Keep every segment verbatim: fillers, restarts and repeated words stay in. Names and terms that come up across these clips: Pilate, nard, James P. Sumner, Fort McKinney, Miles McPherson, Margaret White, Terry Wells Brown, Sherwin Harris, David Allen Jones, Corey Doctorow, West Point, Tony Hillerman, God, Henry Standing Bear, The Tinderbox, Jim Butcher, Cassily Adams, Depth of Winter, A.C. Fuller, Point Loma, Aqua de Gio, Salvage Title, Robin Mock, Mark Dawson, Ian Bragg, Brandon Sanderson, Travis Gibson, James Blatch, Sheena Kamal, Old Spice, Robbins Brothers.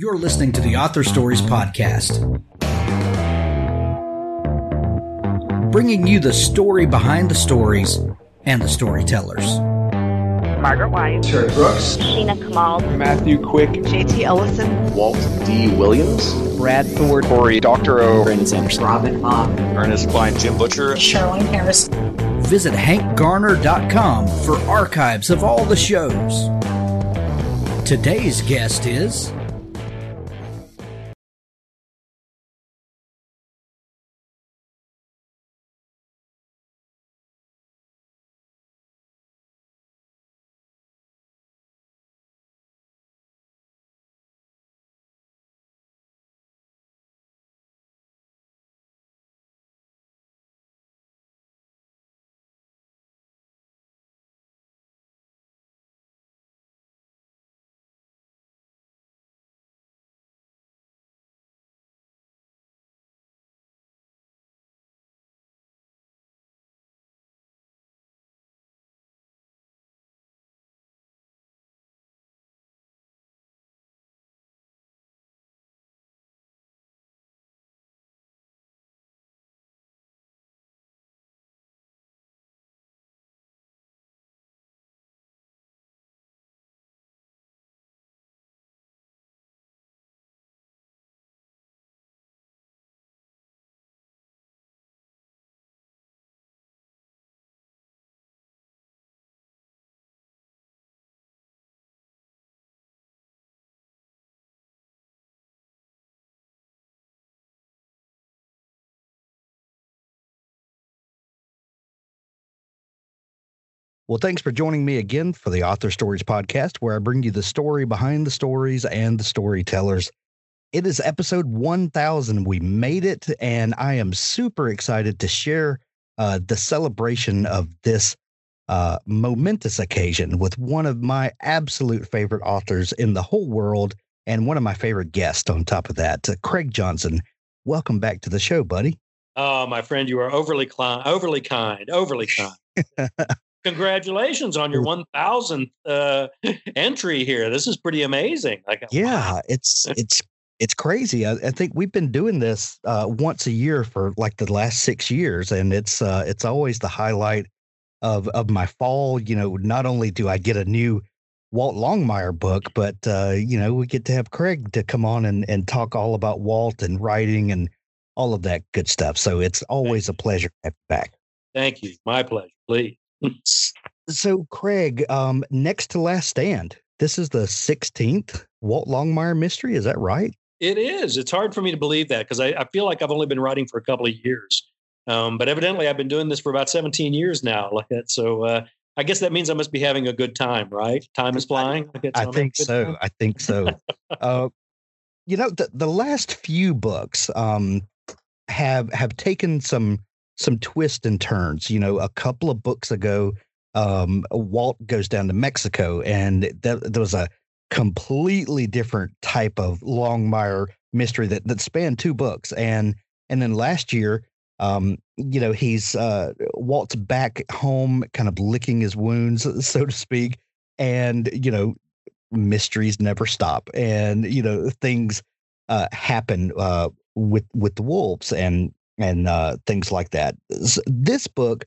You're listening to the Author Stories Podcast, bringing you the story behind the stories and the storytellers. Margaret White, Terry Brooks, Sheena Kamal, Matthew Quick, J T Ellison, Walt D. Williams, Brad Thor, Corey Doctorow, Brandon Sanderson, Robin Mock, Ernest Klein, Jim Butcher, Sherwin Harris. Visit hank garner dot com for archives of all the shows. Today's guest is Well, thanks for joining me again for the Author Stories Podcast, where I bring you the story behind the stories and the storytellers. It is episode one thousand. We made it, and I am super excited to share uh, the celebration of this uh, momentous occasion with one of my absolute favorite authors in the whole world and one of my favorite guests on top of that, uh, Craig Johnson. Welcome back to the show, buddy. Oh, my friend, you are overly, cli- overly kind, overly kind. Congratulations on your one thousandth uh, entry here. This is pretty amazing. Like, yeah, wow. it's it's it's crazy. I, I think we've been doing this uh, once a year for like the last six years, and it's uh, it's always the highlight of of my fall. You know, not only do I get a new Walt Longmire book, but uh, you know, we get to have Craig to come on and and talk all about Walt and writing and all of that good stuff. So it's always a pleasure to have you back. Thank you. My pleasure. Please. So, Craig, um, Next to Last Stand. This is the sixteenth Walt Longmire mystery. Is that right? It is. It's hard for me to believe that because I, I feel like I've only been writing for a couple of years. Um, but evidently, I've been doing this for about seventeen years now. Like that. So uh, I guess that means I must be having a good time, right? Time is flying. Like I, think so. I think so. I think so. You know, the, the last few books um, have have taken some some twists and turns. You know, a couple of books ago, um, Walt goes down to Mexico, and th- there was a completely different type of Longmire mystery that, that spanned two books. And, and then last year, um, you know, he's, uh, Walt's back home, kind of licking his wounds, so to speak. And, you know, mysteries never stop, and, you know, things, uh, happen, uh, with, with the wolves and, and uh, things like that. This book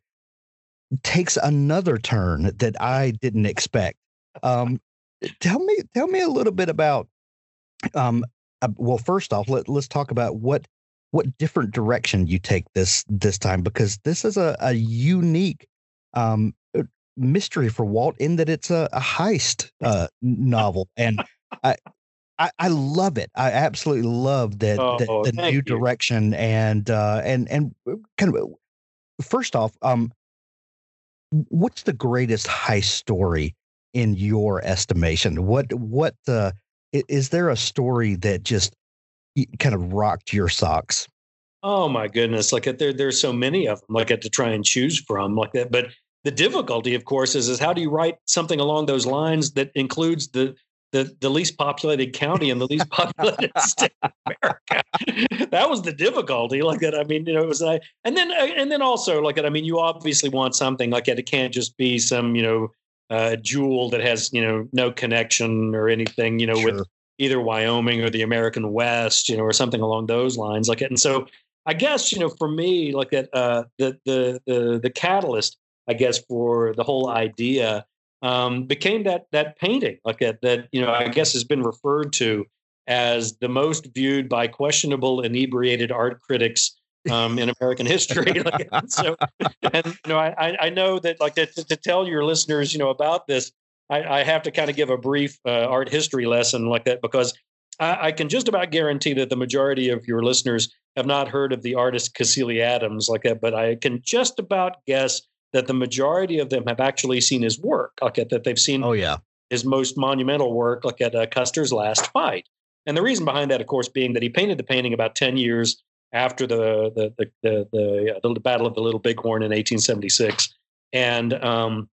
takes another turn that I didn't expect. Um, tell me, tell me a little bit about. Um, uh, well, first off, let, let's talk about what what different direction you take this this time, because this is a, a unique um, mystery for Walt in that it's a, a heist uh, novel, and I, I, I love it. I absolutely love that, oh, that the new you. direction and uh, and and kind of first off, um, what's the greatest heist story in your estimation? What what uh, is there a story that just kind of rocked your socks? Oh my goodness! Like there there's so many of them. Like to try and choose from like that. But the difficulty, of course, is is how do you write something along those lines that includes the The, the least populated county in the least populated state of America. That was the difficulty. Like that, I mean, you know, it was, I, and then, and then also like that, I mean, you obviously want something like that. It can't just be some, you know, uh, jewel that has, you know, no connection or anything, you know, sure. with, either Wyoming or the American West, you know, or something along those lines like it. And so I guess, you know, for me, like that, uh, the, the, the, the catalyst, I guess, for the whole idea um, became that, that painting like that, that, you know, I guess has been referred to as the most viewed by questionable inebriated art critics um, in American history. Like, so, and, you know, I, I know that like that to, to tell your listeners, you know, about this, I, I have to kind of give a brief uh, art history lesson like that, because I, I can just about guarantee that the majority of your listeners have not heard of the artist Cassily Adams like that, but I can just about guess that the majority of them have actually seen his work, like that, that they've seen oh, yeah. his most monumental work, like at uh, Custer's Last Fight. And the reason behind that, of course, being that he painted the painting about ten years after the the the the, the, the, the Battle of the Little Bighorn in eighteen seventy-six. And um,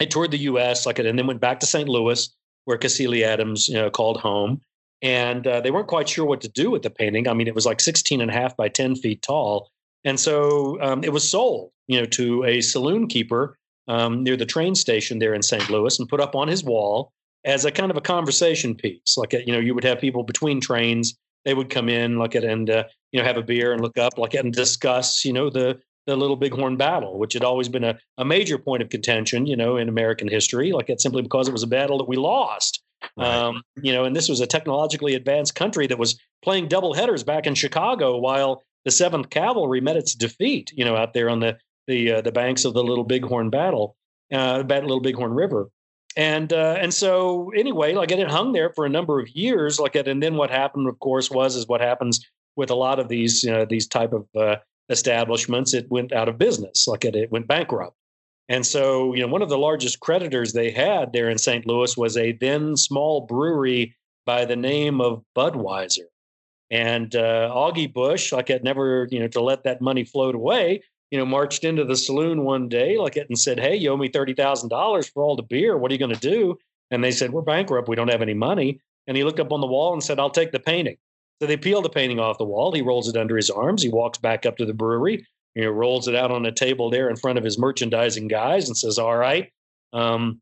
it toured the U S like it, and then went back to Saint Louis, where Cassily Adams, you know, called home. And uh, they weren't quite sure what to do with the painting. I mean, it was like sixteen and a half by ten feet tall. And so um, it was sold, you know, to a saloon keeper um, near the train station there in Saint Louis, and put up on his wall as a kind of a conversation piece. Like, you know, you would have people between trains, they would come in, look at, and, uh, you know, have a beer and look up, like, and discuss, you know, the, the Little Bighorn battle, which had always been a, a major point of contention, you know, in American history, like that, simply because it was a battle that we lost. Right. Um, you know, and this was a technologically advanced country that was playing doubleheaders back in Chicago while the Seventh Cavalry met its defeat, you know, out there on the, the, uh, the banks of the Little Bighorn battle, uh, Battle Little Bighorn River. And uh, and so anyway, like it hung there for a number of years, like it, and then what happened, of course, was is what happens with a lot of these, you know, these type of uh, establishments. It went out of business, like it, it went bankrupt. And so, you know, one of the largest creditors they had there in Saint Louis was a then small brewery by the name of Budweiser. And uh, Augie Bush, like it, never, you know, to let that money float away, you know, marched into the saloon one day like it and said, "Hey, you owe me thirty thousand dollars for all the beer. What are you going to do?" And they said, "We're bankrupt. We don't have any money." And he looked up on the wall and said, "I'll take the painting." So they peel the painting off the wall. He rolls it under his arms. He walks back up to the brewery, you know, rolls it out on a table there in front of his merchandising guys and says, "All right, um,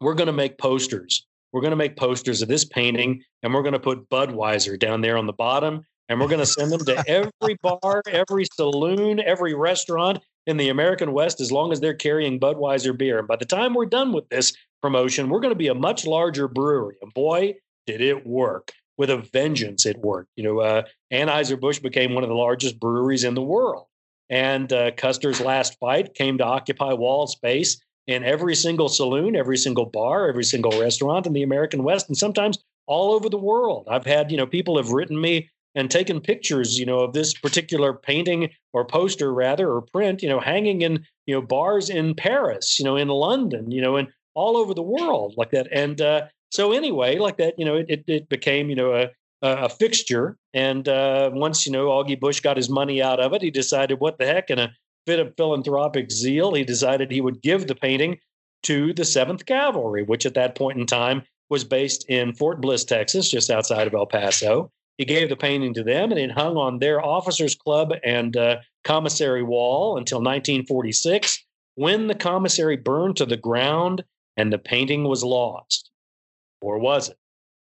we're going to make posters. We're going to make posters of this painting, and we're going to put Budweiser down there on the bottom. And we're going to send them to every bar, every saloon, every restaurant in the American West, as long as they're carrying Budweiser beer. And by the time we're done with this promotion, we're going to be a much larger brewery." And boy, did it work. With a vengeance, it worked. You know, uh, Anheuser-Busch became one of the largest breweries in the world. And uh, Custer's Last Fight came to occupy wall space in every single saloon, every single bar, every single restaurant in the American West, and sometimes all over the world. I've had, you know, people have written me and taken pictures, you know, of this particular painting or poster rather, or print, you know, hanging in, you know, bars in Paris, you know, in London, you know, and all over the world like that. And uh, so anyway, like that, you know, it, it became, you know, a, a fixture. And uh, once, you know, Augie Bush got his money out of it, he decided what the heck, in a fit of philanthropic zeal, he decided he would give the painting to the Seventh Cavalry, which at that point in time was based in Fort Bliss, Texas, just outside of El Paso. He gave the painting to them, and it hung on their officers' club and uh, commissary wall until nineteen forty-six, when the commissary burned to the ground and the painting was lost. Or was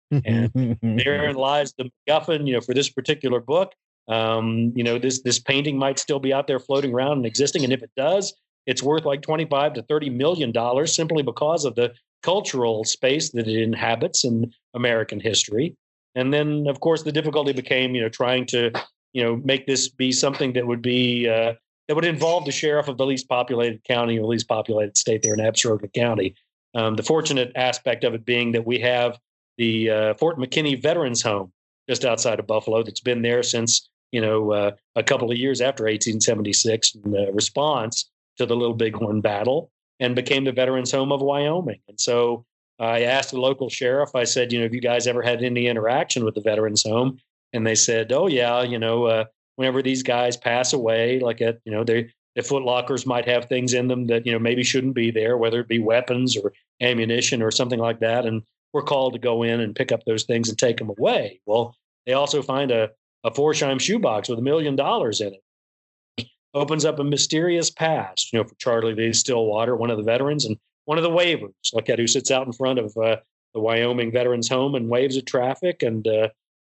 it? And therein lies the MacGuffin, you know, for this particular book. Um, you know, this this painting might still be out there floating around and existing, and if it does, it's worth like twenty-five to thirty million dollars simply because of the cultural space that it inhabits in American history. And then, of course, the difficulty became, you know, trying to, you know, make this be something that would be uh, that would involve the sheriff of the least populated county or least populated state there in Absaroka County. Um, the fortunate aspect of it being that we have the uh, Fort McKinney Veterans Home just outside of Buffalo that's been there since, you know, uh, a couple of years after eighteen seventy-six in the response to the Little Bighorn battle, and became the Veterans Home of Wyoming. And so I asked the local sheriff, I said, you know, "Have you guys ever had any interaction with the Veterans Home?" And they said, "Oh, yeah, you know, uh, whenever these guys pass away, like, at, you know, they, the Foot Lockers might have things in them that, you know, maybe shouldn't be there, whether it be weapons or ammunition or something like that. And we're called to go in and pick up those things and take them away." Well, they also find a, a Forsheim shoebox with a million dollars in it. Opens up a mysterious past, you know, for Charlie Stillwater, one of the veterans, and one of the waivers, like that, who sits out in front of uh, the Wyoming Veterans Home in waves of traffic. And uh,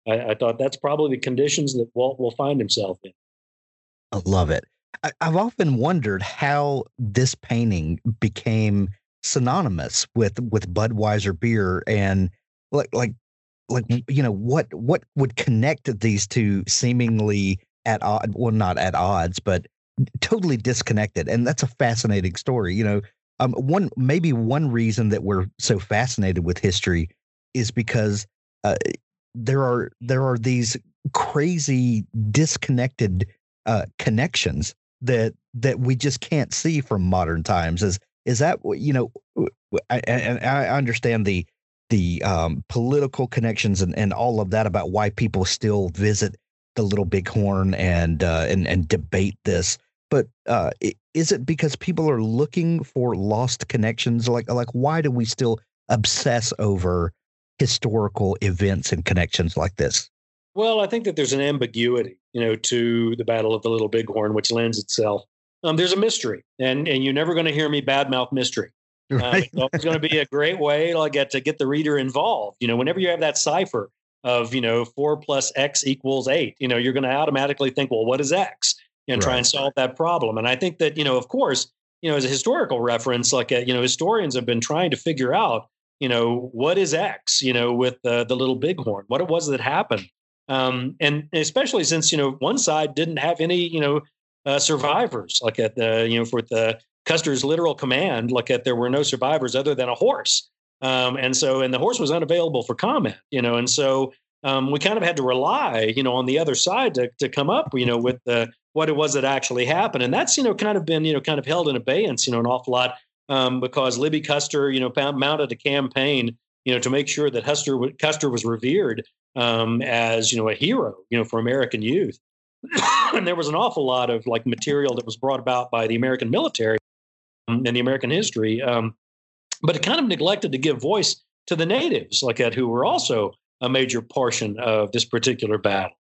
I, I thought that's probably the conditions that Walt will find himself in. I love it. I, I've often wondered how this painting became synonymous with, with Budweiser beer and like, like, like, you know, what, what would connect these two seemingly at odds, well, not at odds, but totally disconnected. And that's a fascinating story. You know, um, one, maybe one reason that we're so fascinated with history is because uh, there are, there are these crazy disconnected uh, connections that, that we just can't see from modern times. Is, is that, you know, I, and I understand the, the um, political connections and, and all of that about why people still visit the Little Bighorn and uh, and and debate this. But uh, is it because people are looking for lost connections? Like like why do we still obsess over historical events and connections like this? Well, I think that there's an ambiguity, you know, to the Battle of the Little Bighorn, which lends itself. Um, there's a mystery, and and you're never going to hear me badmouth mystery. Right. Um, it's always going to be a great way to get to get the reader involved. You know, whenever you have that cipher of, you know, four plus X equals eight, you know, you're going to automatically think, well, what is X? And right. try and solve that problem. And I think that, you know, of course, you know, as a historical reference, like, a, you know, historians have been trying to figure out, you know, what is X, you know, with uh, the Little Bighorn, what it was that happened. Um, and especially since, you know, one side didn't have any, you know, uh, survivors, like at the, you know, for the Custer's literal command, look at there were no survivors other than a horse. Um, and so, and the horse was unavailable for comment, you know, and so um, we kind of had to rely, you know, on the other side to to come up, you know, with the, what it was that actually happened. And that's, you know, kind of been, you know, kind of held in abeyance, you know, an awful lot um, because Libby Custer, you know, found, mounted a campaign, you know, to make sure that Custer, Custer was revered um, as, you know, a hero, you know, for American youth. And there was an awful lot of like material that was brought about by the American military and the American history. Um, but it kind of neglected to give voice to the natives like that, who were also a major portion of this particular battle.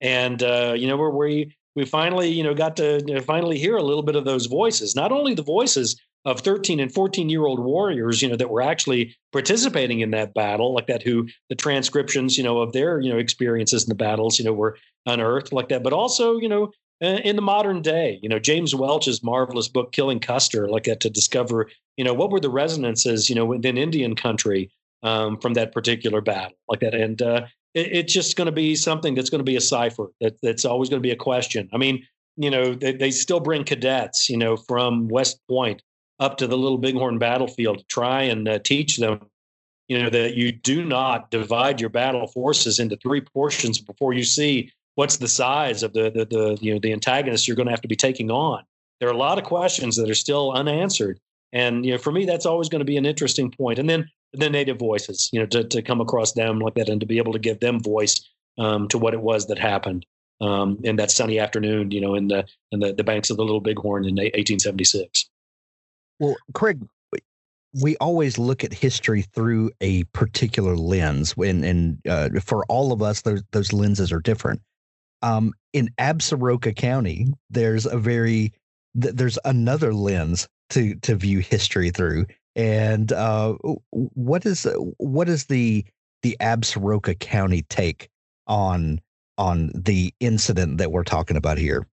And, uh, you know, where we, we finally, you know, got to you know, finally hear a little bit of those voices, not only the voices of thirteen and fourteen year old warriors, you know, that were actually participating in that battle like that, who the transcriptions, you know, of their, you know, experiences in the battles, you know, were unearthed like that, but also, you know, in the modern day, you know, James Welch's marvelous book, Killing Custer, like that, to discover, you know, what were the resonances, you know, within Indian country um, from that particular battle like that. And uh, it, it's just going to be something that's going to be a cipher that that's always going to be a question. I mean, you know, they, they still bring cadets, you know, from West Point up to the Little Bighorn battlefield to try and uh, teach them, you know, that you do not divide your battle forces into three portions before you see what's the size of the, the, the, you know, the antagonist you're going to have to be taking on. There are a lot of questions that are still unanswered. And, you know, for me, that's always going to be an interesting point. And then the native voices, you know, to, to come across them like that and to be able to give them voice um, to what it was that happened um, in that sunny afternoon, you know, in the, in the, the banks of the Little Bighorn in eighteen seventy-six. Well, Craig, we always look at history through a particular lens when, and uh, for all of us, those, those lenses are different. Um, in Absaroka County, there's a very th- there's another lens to to view history through. And uh, what is what is the the Absaroka County take on on the incident that we're talking about here?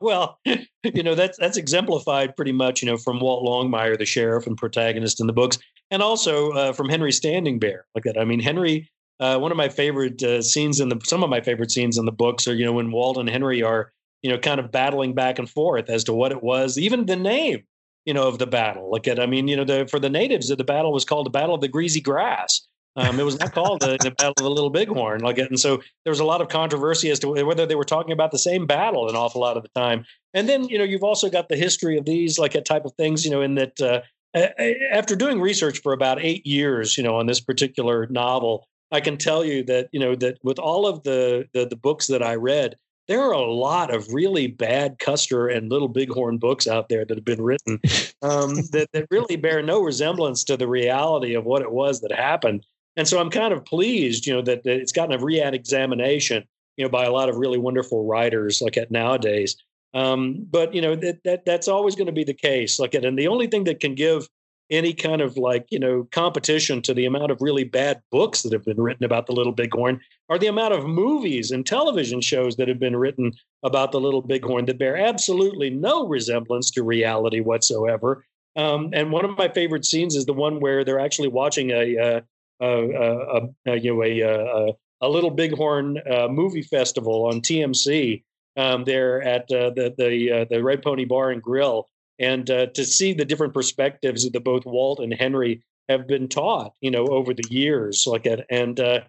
Well, you know, that's that's exemplified pretty much, you know, from Walt Longmire, the sheriff and protagonist in the books, and also uh, from Henry Standing Bear like that. I mean, Henry. Uh, one of my favorite uh, scenes in the some of my favorite scenes in the books are, you know, when Walt and Henry are, you know, kind of battling back and forth as to what it was, even the name, you know, of the battle. Look at I mean, you know, the, for the natives, the battle was called the Battle of the Greasy Grass. Um, it was not called the, the Battle of the Little Bighorn. Like it, and so there was a lot of controversy as to whether they were talking about the same battle an awful lot of the time. And then, you know, you've also got the history of these like that type of things, you know, in that uh, after doing research for about eight years, you know, on this particular novel. I can tell you that, you know, that with all of the, the the books that I read, there are a lot of really bad Custer and Little Bighorn books out there that have been written um, that, that really bear no resemblance to the reality of what it was that happened. And so I'm kind of pleased, you know, that, that it's gotten a re-examination, you know, by a lot of really wonderful writers like at nowadays. Um, but, you know, that, that that's always going to be the case. Like at, and the only thing that can give any kind of like, you know, competition to the amount of really bad books that have been written about the Little Bighorn or the amount of movies and television shows that have been written about the Little Bighorn that bear absolutely no resemblance to reality whatsoever. Um, and one of my favorite scenes is the one where they're actually watching a, uh, a, a, a you know, a, a, a Little Bighorn uh, movie festival on T M C. Um, there at uh, the the, uh, the Red Pony Bar and Grill. And uh, to see the different perspectives that both Walt and Henry have been taught, you know, over the years, like at, and, uh,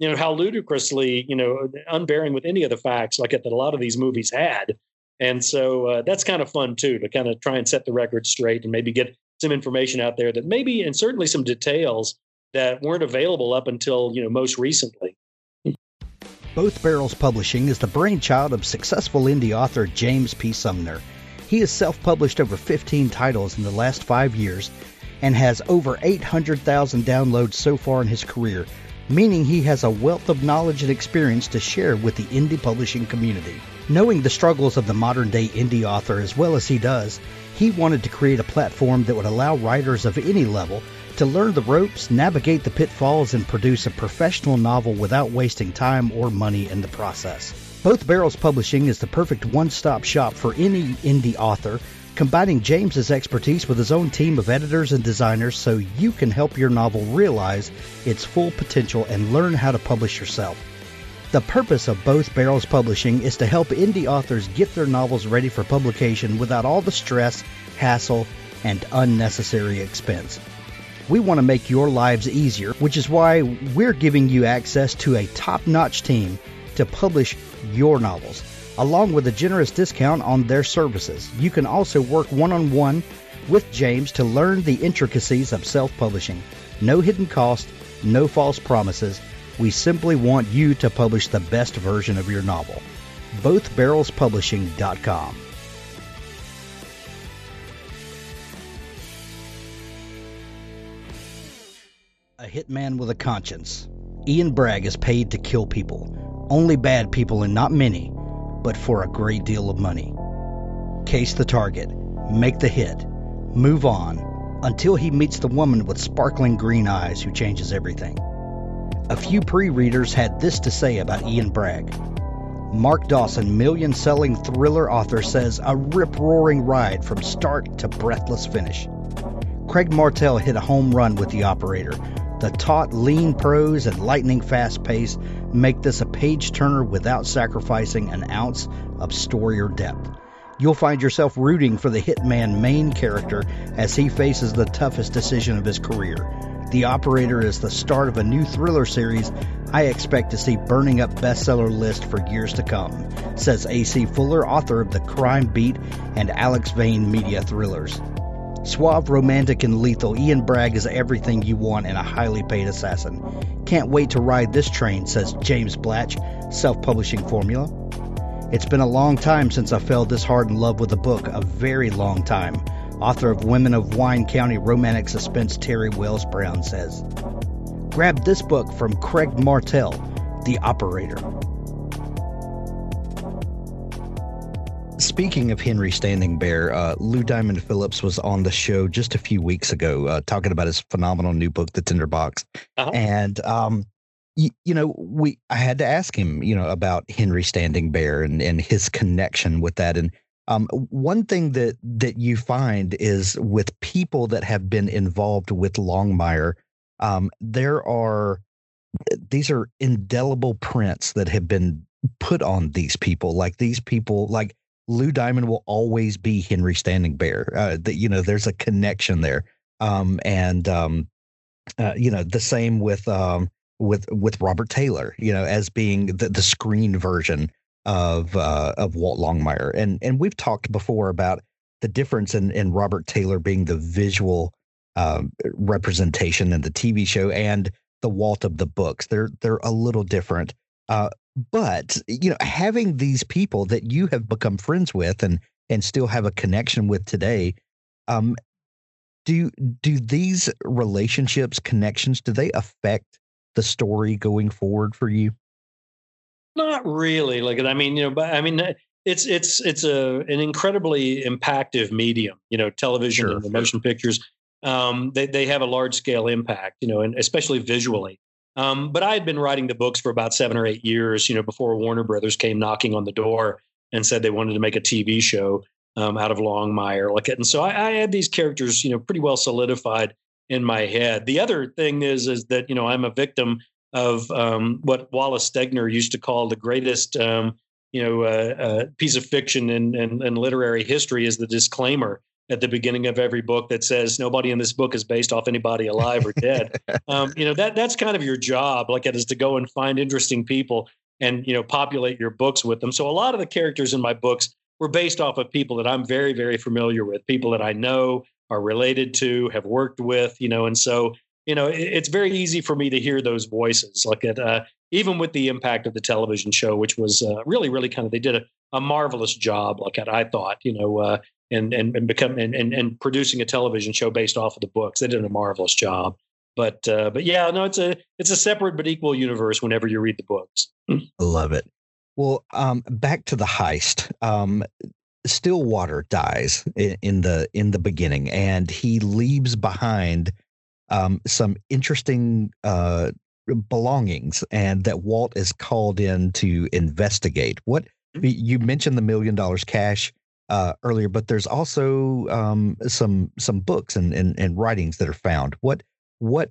you know, how ludicrously, you know, unbearing with any of the facts, like at, that a lot of these movies had. And so uh, that's kind of fun, too, to kind of try and set the record straight and maybe get some information out there that maybe, and certainly some details that weren't available up until, you know, most recently. Both Barrels Publishing is the brainchild of successful indie author James P. Sumner. He has self-published over fifteen titles in the last five years and has over eight hundred thousand downloads so far in his career, meaning he has a wealth of knowledge and experience to share with the indie publishing community. Knowing the struggles of the modern-day indie author as well as he does, he wanted to create a platform that would allow writers of any level to learn the ropes, navigate the pitfalls, and produce a professional novel without wasting time or money in the process. Both Barrels Publishing is the perfect one-stop shop for any indie author, combining James's expertise with his own team of editors and designers so you can help your novel realize its full potential and learn how to publish yourself. The purpose of Both Barrels Publishing is to help indie authors get their novels ready for publication without all the stress, hassle, and unnecessary expense. We want to make your lives easier, which is why we're giving you access to a top-notch team to publish your novels, along with a generous discount on their services. You can also work one-on-one with James to learn the intricacies of self-publishing. No hidden cost, no false promises. We simply want you to publish the best version of your novel. both barrels publishing dot com. A hitman with a conscience. Ian Bragg is paid to kill people. Only bad people, and not many, but for a great deal of money. Case the target, make the hit, move on, until he meets the woman with sparkling green eyes who changes everything. A few pre-readers had this to say about Ian Bragg. Mark Dawson, million-selling thriller author, says a rip-roaring ride from start to breathless finish. Craig Martell hit a home run with The Operator. The taut, lean prose and lightning-fast pace make this a page-turner without sacrificing an ounce of story or depth. You'll find yourself rooting for the hitman main character as he faces the toughest decision of his career. The Operator is the start of a new thriller series I expect to see burning up bestseller list for years to come, says A C Fuller, author of The Crime Beat and Alex Vane Media Thrillers. Suave, romantic, and lethal, Ian Bragg is everything you want in a highly paid assassin. Can't wait to ride this train, says James Blatch, self-publishing formula. It's been a long time since I fell this hard in love with a book, a very long time, author of Women of Wine County romantic suspense Terry Wells Brown says. Grab this book from Craig Martell, The Operator. Speaking of Henry Standing Bear, uh, Lou Diamond Phillips was on the show just a few weeks ago uh, talking about his phenomenal new book, The Tinderbox. Uh-huh. And, um, y- you know, we I had to ask him, you know, about Henry Standing Bear and, and his connection with that. And um, one thing that that you find is with people that have been involved with Longmire, um, there are these are indelible prints that have been put on these people, like these people like. Lou Diamond will always be Henry Standing Bear. Uh, that, you know, there's a connection there. Um, and, um, uh, you know, the same with um, with with Robert Taylor, you know, as being the, the screen version of uh, of Walt Longmire. And and we've talked before about the difference in, in Robert Taylor being the visual um, representation in the T V show and the Walt of the books. They're they're a little different. Uh, But, you know, having these people that you have become friends with and and still have a connection with today, um, do do these relationships, connections, do they affect the story going forward for you? Not really. Like, I mean, you know, but I mean, it's it's it's a an incredibly impactful medium, you know, television sure, and the motion sure. pictures. um, they, they have a large scale impact, you know, and especially visually. Um, but I had been writing the books for about seven or eight years, you know, before Warner Brothers came knocking on the door and said they wanted to make a T V show um, out of Longmire. Like, and so I, I had these characters, you know, pretty well solidified in my head. The other thing is, is that, you know, I'm a victim of um, what Wallace Stegner used to call the greatest, um, you know, uh, uh, piece of fiction and, and, and literary history is the disclaimer at the beginning of every book that says nobody in this book is based off anybody alive or dead. um, you know, that that's kind of your job, like it is to go and find interesting people and, you know, populate your books with them. So a lot of the characters in my books were based off of people that I'm very, very familiar with, people that I know, are related to, have worked with, you know, and so, you know, it, it's very easy for me to hear those voices, like at, uh, even with the impact of the television show, which was uh, really, really kind of, they did a, a marvelous job, like at, I thought, you know, uh, and, and, and become, and, and, and producing a television show based off of the books. They did a marvelous job, but, uh, but yeah, no, it's a, it's a separate but equal universe whenever you read the books. I love it. Well, um, back to the heist, um, Stillwater dies in, in the in the beginning, and he leaves behind um, some interesting uh, belongings, and that Walt is called in to investigate. What you mentioned the million dollars cash uh, earlier, but there's also um, some some books and, and and writings that are found. What what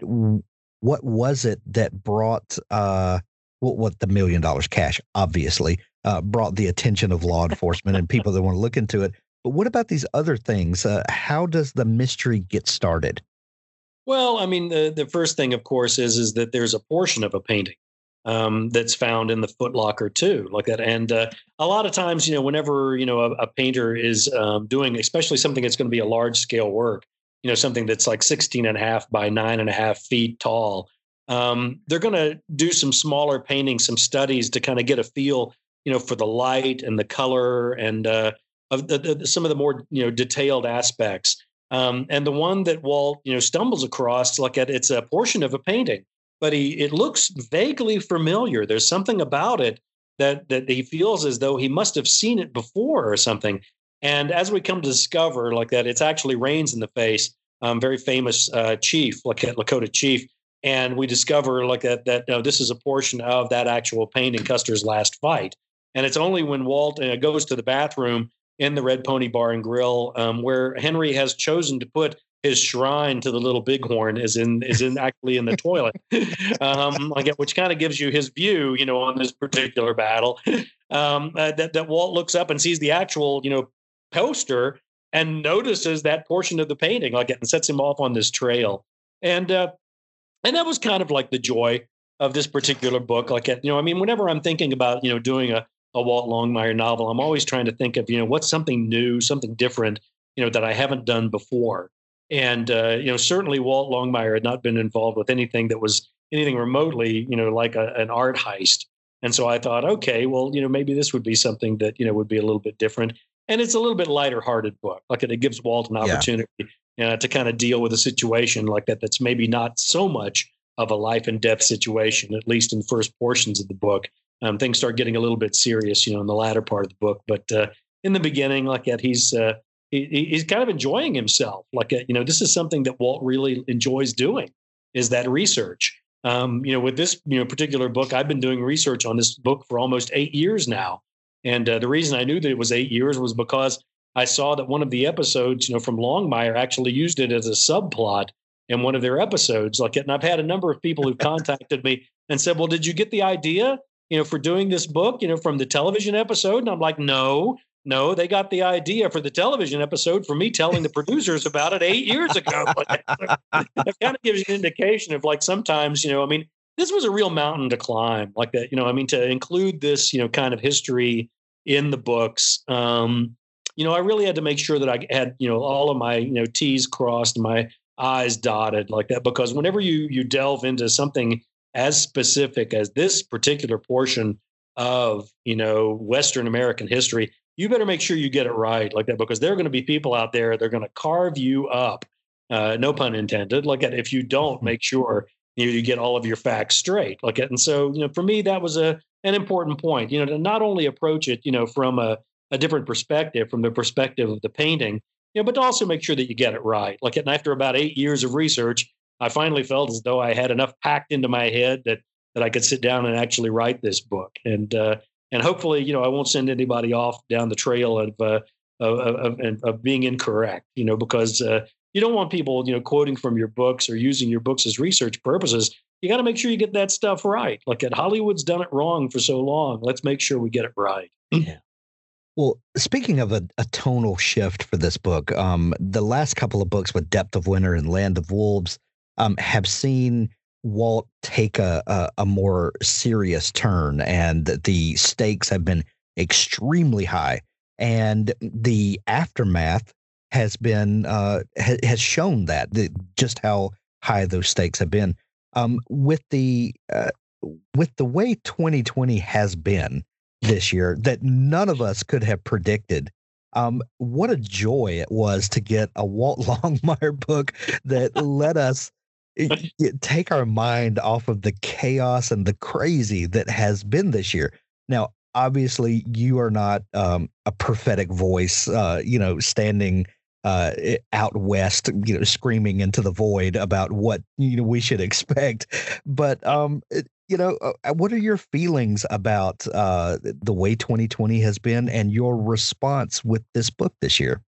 what was it that brought uh, what what the million dollars cash obviously? Uh, brought the attention of law enforcement and people that want to look into it. But what about these other things? Uh, how does the mystery get started? Well, I mean, the, the first thing, of course, is is that there's a portion of a painting um, that's found in the footlocker, too, like that. And uh, a lot of times, you know, whenever, you know, a, a painter is um, doing, especially something that's going to be a large scale work, you know, something that's like sixteen and a half by nine and a half feet tall, um, they're going to do some smaller paintings, some studies to kind of get a feel, you know, for the light and the color and uh, of the, the, some of the more, you know, detailed aspects. Um, and the one that Walt, you know, stumbles across, like at, it's a portion of a painting, but he it looks vaguely familiar. There's something about it that that he feels as though he must have seen it before or something. And as we come to discover, like that, it's actually Rains in the Face, um, very famous uh, chief, like at Lakota chief. And we discover, like that, that no, this is a portion of that actual painting, Custer's Last Fight. And it's only when Walt uh, goes to the bathroom in the Red Pony Bar and Grill, um, where Henry has chosen to put his shrine to the Little Bighorn, is in is in actually in the toilet, um, like, which kind of gives you his view, you know, on this particular battle. Um, uh, that that Walt looks up and sees the actual, you know, poster and notices that portion of the painting, like, and sets him off on this trail. And uh, and that was kind of like the joy of this particular book. Like, you know, I mean, whenever I'm thinking about, you know, doing a a Walt Longmire novel, I'm always trying to think of, you know, what's something new, something different, you know, that I haven't done before. And, uh, you know, certainly Walt Longmire had not been involved with anything that was anything remotely, you know, like a, an art heist. And so I thought, okay, well, you know, maybe this would be something that, you know, would be a little bit different. And it's a little bit lighter hearted book. Like it gives Walt an opportunity yeah. uh, to kind of deal with a situation like that. That's maybe not so much of a life and death situation, at least in first portions of the book. Um, things start getting a little bit serious, you know, in the latter part of the book. But uh, in the beginning, like that, he's uh, he, he's kind of enjoying himself. Like, uh, you know, this is something that Walt really enjoys doing, is that research. Um, you know, with this you know particular book, I've been doing research on this book for almost eight years now. And uh, the reason I knew that it was eight years was because I saw that one of the episodes, you know, from Longmire actually used it as a subplot in one of their episodes. Like, and I've had a number of people who contacted me and said, well, did you get the idea, you know, for doing this book, you know, from the television episode? And I'm like, no, no, they got the idea for the television episode for me telling the producers about it eight years ago. That kind of gives you an indication of, like, sometimes, you know, I mean, this was a real mountain to climb, like that, you know, I mean, to include this, you know, kind of history in the books. Um, you know, I really had to make sure that I had, you know, all of my, you know, T's crossed, my I's dotted, like that, because whenever you, you delve into something as specific as this particular portion of, you know, Western American history, you better make sure you get it right, like that, because there are going to be people out there, they're going to carve you up, uh, no pun intended, like that, if you don't make sure you, you get all of your facts straight, like that. And so, you know, for me, that was a an important point, you know, to not only approach it, you know, from a, a different perspective, from the perspective of the painting, you know, but to also make sure that you get it right. Like, and after about eight years of research, I finally felt as though I had enough packed into my head that that I could sit down and actually write this book. And uh, and hopefully, you know, I won't send anybody off down the trail of uh, of, of of being incorrect, you know, because uh, you don't want people, you know, quoting from your books or using your books as research purposes. You got to make sure you get that stuff right. Like, at Hollywood's done it wrong for so long. Let's make sure we get it right. Yeah. Well, speaking of a, a tonal shift for this book, um, the last couple of books with Depth of Winter and Land of Wolves um, have seen Walt take a, a, a more serious turn, and the stakes have been extremely high. And the aftermath has been uh, ha, has shown that, that just how high those stakes have been. Um, with the uh, with the way twenty twenty has been this year, that none of us could have predicted. Um, what a joy it was to get a Walt Longmire book that let us it, it take our mind off of the chaos and the crazy that has been this year. Now, obviously, you are not um, a prophetic voice, uh, you know, standing Uh, out west, you know, screaming into the void about what, you know, we should expect. But, um, you know, what are your feelings about uh, the way twenty twenty has been and your response with this book this year?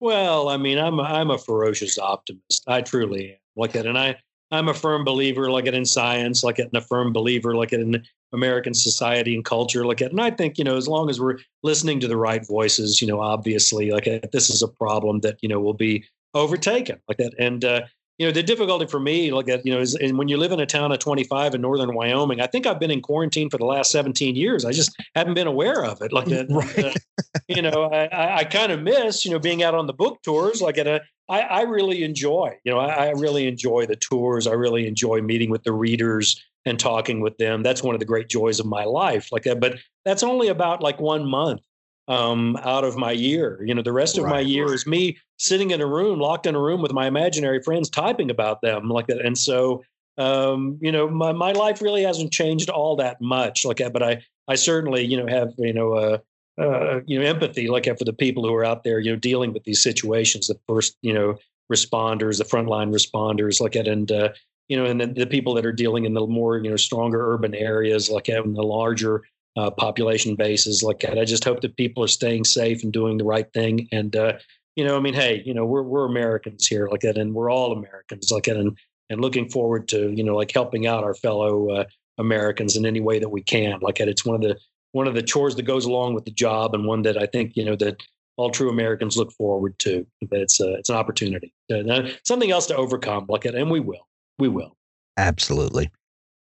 Well, I mean, I'm I'm a ferocious optimist. I truly am. Like that, and I I'm a firm believer, like it in science, like it, and a firm believer, like it in American society and culture, like it. And I think, you know, as long as we're listening to the right voices, you know, obviously, like it, this is a problem that, you know, will be overtaken, like that. And, uh, you know, the difficulty for me, like that, you know, is, and when you live in a town of twenty-five in northern Wyoming, I think I've been in quarantine for the last seventeen years. I just haven't been aware of it, like that. Right. And, uh, you know, I, I kind of miss, you know, being out on the book tours, like at a. I, I really enjoy, you know, I, I really enjoy the tours. I really enjoy meeting with the readers and talking with them. That's one of the great joys of my life. Like that, but that's only about like one month um, out of my year. You know, the rest of right. my year is me sitting in a room, locked in a room with my imaginary friends, typing about them like that. And so, um, you know, my, my life really hasn't changed all that much like that, but I, I certainly, you know, have, you know, uh, Uh, you know, empathy, like for the people who are out there, you know, dealing with these situations, the first, you know, responders, the frontline responders, like that, and, uh, you know, and then the people that are dealing in the more, you know, stronger urban areas, like that, in the larger uh, population bases, like that. I just hope that people are staying safe and doing the right thing. And, uh, you know, I mean, hey, you know, we're we're Americans here, like that, and we're all Americans, like that, and, and looking forward to, you know, like helping out our fellow uh, Americans in any way that we can, like that. It's one of the one of the chores that goes along with the job, and one that I think, you know, that all true Americans look forward to, that it's a, it's an opportunity, uh, something else to overcome like it. And we will, we will. Absolutely.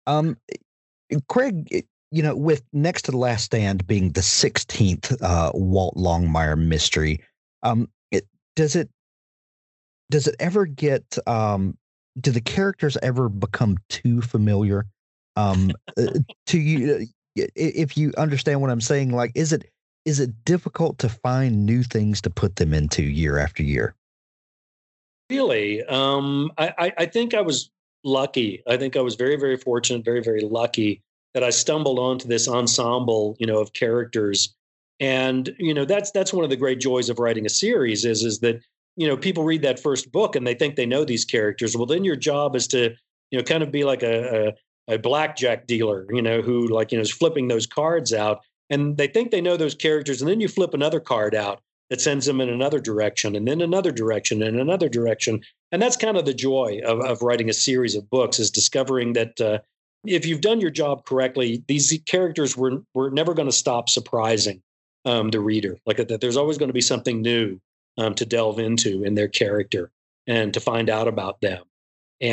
Um, Craig, you know, with Next to the Last Stand being the sixteenth uh, Walt Longmire mystery, um, it, does it, does it ever get, um, do the characters ever become too familiar um, to you? If you understand what I'm saying, like, is it is it difficult to find new things to put them into year after year? Really, um, I, I think I was lucky. I think I was very, very fortunate, very, very lucky that I stumbled onto this ensemble, you know, of characters. And, you know, that's that's one of the great joys of writing a series is, is that, you know, people read that first book and they think they know these characters. Well, then your job is to, you know, kind of be like a, a a blackjack dealer, you know, who like, you know, is flipping those cards out and they think they know those characters. And then you flip another card out that sends them in another direction and then another direction and another direction. And that's kind of the joy of, of writing a series of books is discovering that uh, if you've done your job correctly, these characters were, were never going to stop surprising um, the reader. Like that, there's always going to be something new um, to delve into in their character and to find out about them.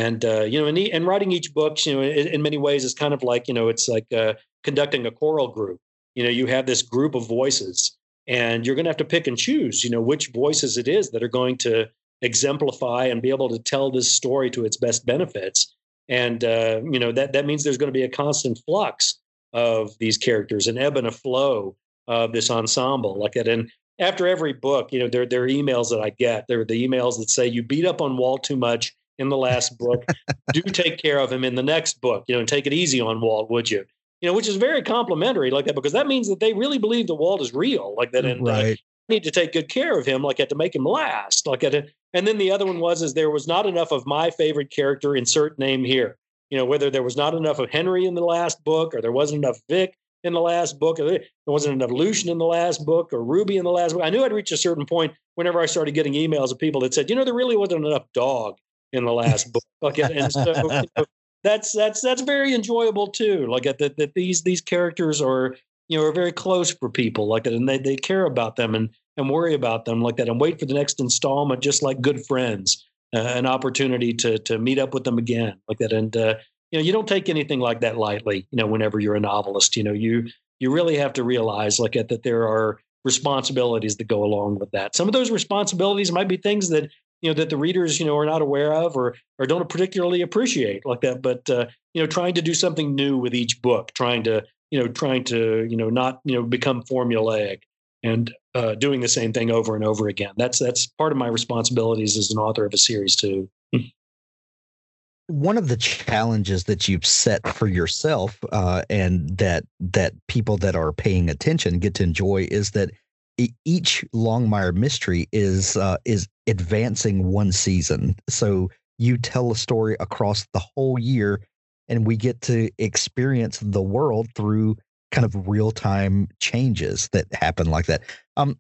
And, uh, you know, and, and writing each book, you know, in, in many ways is kind of like, you know, it's like uh, conducting a choral group. You know, you have this group of voices and you're going to have to pick and choose, you know, which voices it is that are going to exemplify and be able to tell this story to its best benefits. And, uh, you know, that, that means there's going to be a constant flux of these characters, an ebb and a flow of this ensemble like that. And after every book, you know, there, there are emails that I get. There are the emails that say you beat up on Walt too much in the last book, do take care of him in the next book, you know, and take it easy on Walt, would you? You know, which is very complimentary like that, because that means that they really believe that Walt is real like that. And, right. uh, need to take good care of him. Like I had to make him last. Like I did. And then the other one was, is there was not enough of my favorite character, insert name here. You know, whether there was not enough of Henry in the last book, or there wasn't enough Vic in the last book, or there wasn't enough Lucian in the last book, or Ruby in the last book. I knew I'd reach a certain point whenever I started getting emails of people that said, you know, there really wasn't enough dog in the last book. Like, and so, you know, that's, that's, that's very enjoyable too. Like that, that these, these characters are, you know, are very close for people like that. And they, they care about them and, and worry about them like that and wait for the next installment, just like good friends, uh, an opportunity to, to meet up with them again like that. And, uh, you know, you don't take anything like that lightly, you know, whenever you're a novelist, you know, you, you really have to realize like that, that there are responsibilities that go along with that. Some of those responsibilities might be things that, you know, that the readers, you know, are not aware of or, or don't particularly appreciate like that. But, uh, you know, trying to do something new with each book, trying to, you know, trying to, you know, not, you know, become formulaic and uh, doing the same thing over and over again. That's, that's part of my responsibilities as an author of a series too. One of the challenges that you've set for yourself uh, and that, that people that are paying attention get to enjoy is that each Longmire mystery is, uh, is advancing one season. So you tell a story across the whole year, and we get to experience the world through kind of real-time changes that happen like that. Um,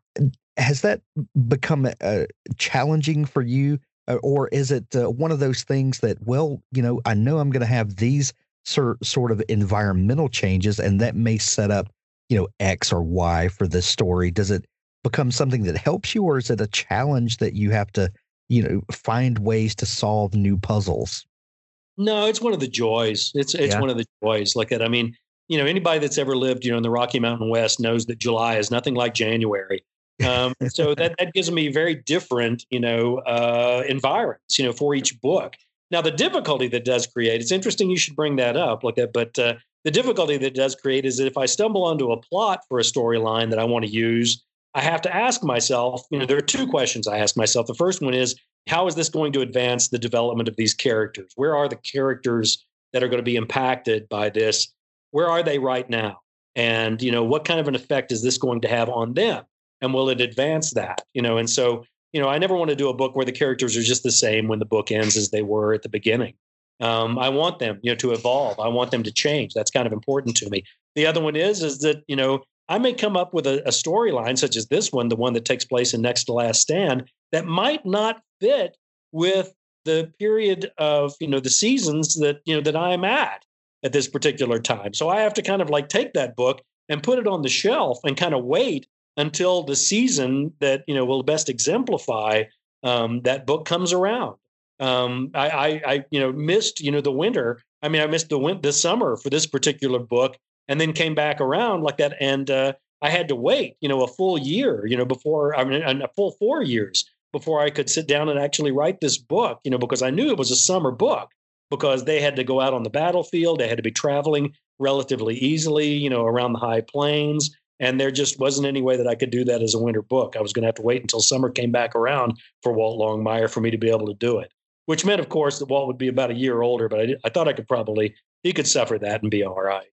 has that become uh, challenging for you? Or is it uh, one of those things that, well, you know, I know I'm going to have these ser- sort of environmental changes, and that may set up, you know, X or Y for this story? Does it become something that helps you, or is it a challenge that you have to, you know, find ways to solve new puzzles? No, it's one of the joys. It's it's yeah. one of the joys like that. I mean, you know, anybody that's ever lived, you know, in the Rocky Mountain West knows that July is nothing like January. Um, so that, that gives me very different, you know, uh, environments, you know, for each book. Now, the difficulty that does create, it's interesting you should bring that up like that, but uh, the difficulty that does create is that if I stumble onto a plot for a storyline that I want to use, I have to ask myself, you know, there are two questions I ask myself. The first one is, how is this going to advance the development of these characters? Where are the characters that are going to be impacted by this? Where are they right now? And, you know, what kind of an effect is this going to have on them? And will it advance that? You know, and so, you know, I never want to do a book where the characters are just the same when the book ends as they were at the beginning. Um, I want them, you know, to evolve. I want them to change. That's kind of important to me. The other one is, is that, you know, I may come up with a, a storyline such as this one, the one that takes place in Next to Last Stand, that might not fit with the period of, you know, the seasons that, you know, that I'm at at this particular time. So I have to kind of like take that book and put it on the shelf and kind of wait until the season that, you know, will best exemplify um, that book comes around. Um, I, I, I, you know, missed, you know, the winter. I mean, I missed the win- the summer for this particular book, and then came back around like that. And uh, I had to wait, you know, a full year, you know, before, I mean, a full four years before I could sit down and actually write this book, you know, because I knew it was a summer book because they had to go out on the battlefield. They had to be traveling relatively easily, you know, around the high plains. And there just wasn't any way that I could do that as a winter book. I was going to have to wait until summer came back around for Walt Longmire for me to be able to do it, which meant, of course, that Walt would be about a year older. But I, did, I thought I could probably, he could suffer that and be all right.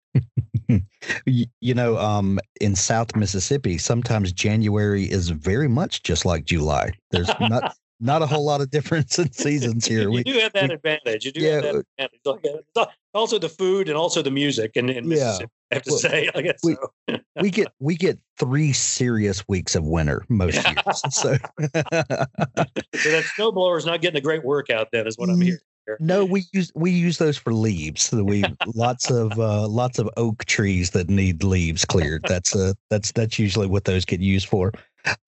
you, you know, um, in South Mississippi, sometimes January is very much just like July. There's not not a whole lot of difference in seasons here. We, you do have that we, advantage. You do yeah, have that advantage. Like, also the food and also the music in, in Mississippi. Yeah. I have to well, say, I guess we, so. we get we get three serious weeks of winter most yeah. years. So. So that snowblower's not getting a great workout. Then is what I'm hearing. No, we use we use those for leaves. So we lots of uh, lots of oak trees that need leaves cleared. That's uh, that's that's usually what those get used for.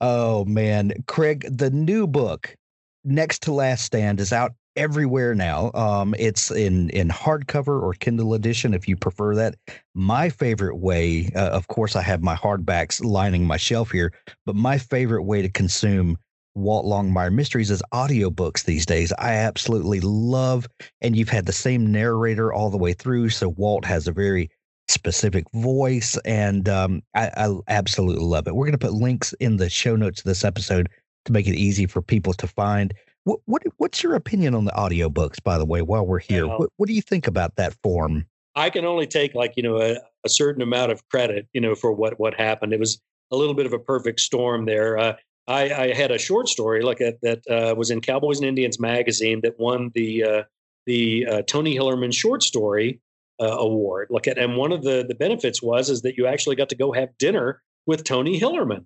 Oh man, Craig, the new book, Next to Last Stand, is out everywhere now. Um, it's in, in hardcover or Kindle edition, if you prefer that. My favorite way, uh, of course, I have my hardbacks lining my shelf here, but my favorite way to consume Walt Longmire mysteries is audiobooks these days. I absolutely love, and you've had the same narrator all the way through, so Walt has a very specific voice, and um, I, I absolutely love it. We're going to put links in the show notes of this episode to make it easy for people to find. What, what what's your opinion on the audiobooks, by the way, while we're here? Um, what, what do you think about that form? I can only take like, you know, a, a certain amount of credit, you know, for what, what happened. It was a little bit of a perfect storm there. Uh, I, I had a short story like that that uh, was in Cowboys and Indians magazine that won the uh, the uh, Tony Hillerman short story uh, award. Like at, and one of the the benefits was is that you actually got to go have dinner with Tony Hillerman.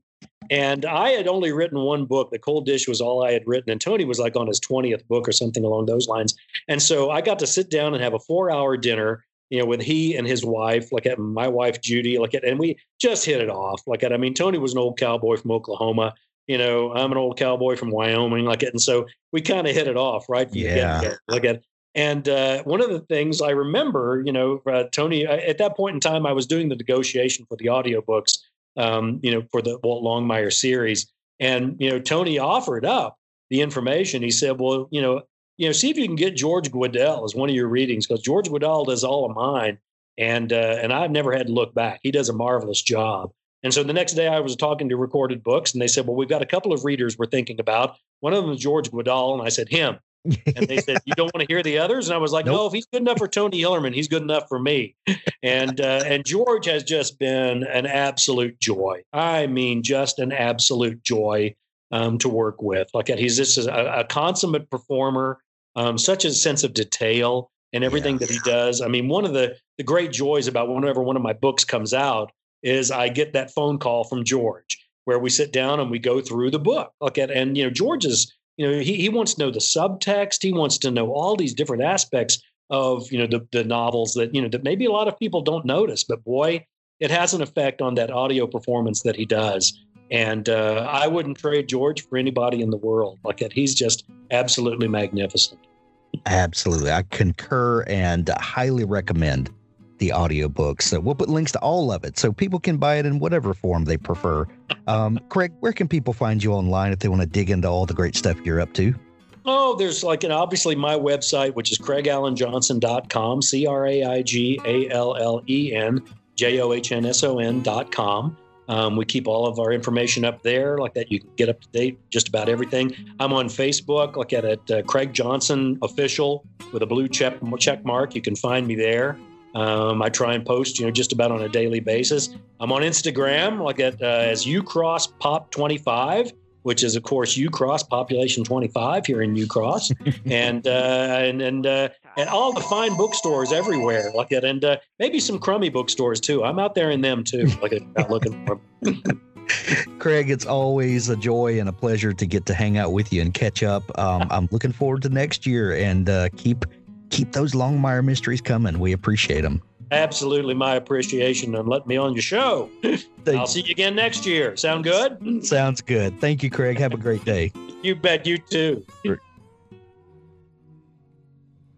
And I had only written one book. The Cold Dish was all I had written. And Tony was like on his twentieth book or something along those lines. And so I got to sit down and have a four hour dinner, you know, with he and his wife, like at my wife, Judy, like at, and we just hit it off. Like at, I mean, Tony was an old cowboy from Oklahoma, you know, I'm an old cowboy from Wyoming, like it. And so we kind of hit it off, right? Yeah. Like at, and uh, one of the things I remember, you know, uh, Tony, I, at that point in time, I was doing the negotiation for the audiobooks. Um, you know, for the Walt Longmire series. And, you know, Tony offered up the information. He said, well, you know, you know, see if you can get George Guidall as one of your readings, because George Guidall does all of mine. And, uh, and I've never had to look back. He does a marvelous job. And so the next day I was talking to Recorded Books and they said, well, we've got a couple of readers we're thinking about. One of them is George Guidall. And I said, him. And they said, you don't want to hear the others? And I was like, nope. No, if he's good enough for Tony Hillerman, he's good enough for me. And uh, and George has just been an absolute joy. I mean, just an absolute joy um, to work with. Like he's just a, a consummate performer, um, such a sense of detail in everything yeah. that he does. I mean, one of the, the great joys about whenever one of my books comes out is I get that phone call from George where we sit down and we go through the book. Look at, and, you know, George is, you know, he, he wants to know the subtext. He wants to know all these different aspects of, you know, the, the novels that, you know, that maybe a lot of people don't notice. But boy, it has an effect on that audio performance that he does. And uh, I wouldn't trade George for anybody in the world. Like that, he's just absolutely magnificent. Absolutely. I concur and highly recommend the audiobook. So we'll put links to all of it so people can buy it in whatever form they prefer. Um, Craig, where can people find you online if they want to dig into all the great stuff you're up to? Oh, there's like, and obviously my website, which is craig allen johnson dot com, C R A I G A L L E N J O H N S O N dot com. Um, we keep all of our information up there like that. You can get up to date just about everything. I'm on Facebook, look at it, uh, Craig Johnson Official with a blue check, check mark. You can find me there. Um, I try and post, you know, just about on a daily basis. I'm on Instagram, like at uh, as Ucross Pop twenty-five, which is of course Ucross population twenty-five here in Ucross, and uh, and and uh, and all the fine bookstores everywhere, like that, and uh, maybe some crummy bookstores too. I'm out there in them too, like about looking for them. Craig, it's always a joy and a pleasure to get to hang out with you and catch up. Um, I'm looking forward to next year and uh, keep. Keep those Longmire mysteries coming. We appreciate them. Absolutely. My appreciation and let me on your show. I'll see you again next year. Sound good? Sounds good. Thank you, Craig. Have a great day. You bet. You too.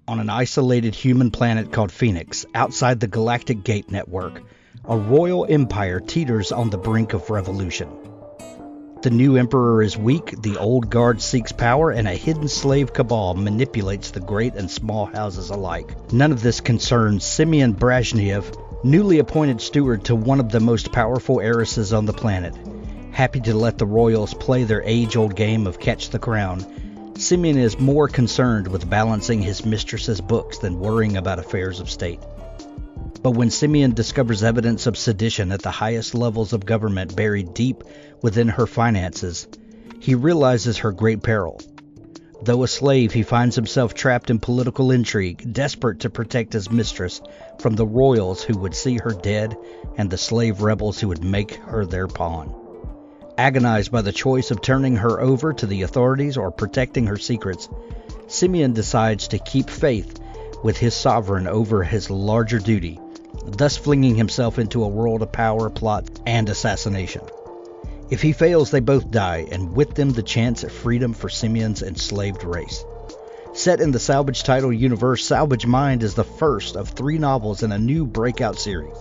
On an isolated human planet called Phoenix, outside the Galactic Gate Network, a royal empire teeters on the brink of revolution. The new emperor is weak, the old guard seeks power, and a hidden slave cabal manipulates the great and small houses alike. None of this concerns Simeon Brashnev, newly appointed steward to one of the most powerful heiresses on the planet. Happy to let the royals play their age-old game of catch the crown, Simeon is more concerned with balancing his mistress's books than worrying about affairs of state. But when Simeon discovers evidence of sedition at the highest levels of government buried deep within her finances, he realizes her great peril. Though a slave, he finds himself trapped in political intrigue, desperate to protect his mistress from the royals who would see her dead and the slave rebels who would make her their pawn. Agonized by the choice of turning her over to the authorities or protecting her secrets, Simeon decides to keep faith with his sovereign over his larger duty, thus flinging himself into a world of power, plot, and assassination. If he fails, they both die, and with them the chance at freedom for Simeon's enslaved race. Set in the Salvage title universe, Salvage Mind is the first of three novels in a new breakout series.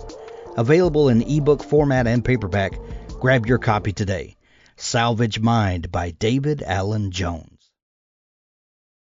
Available in ebook format and paperback, grab your copy today. Salvage Mind by David Allen Jones.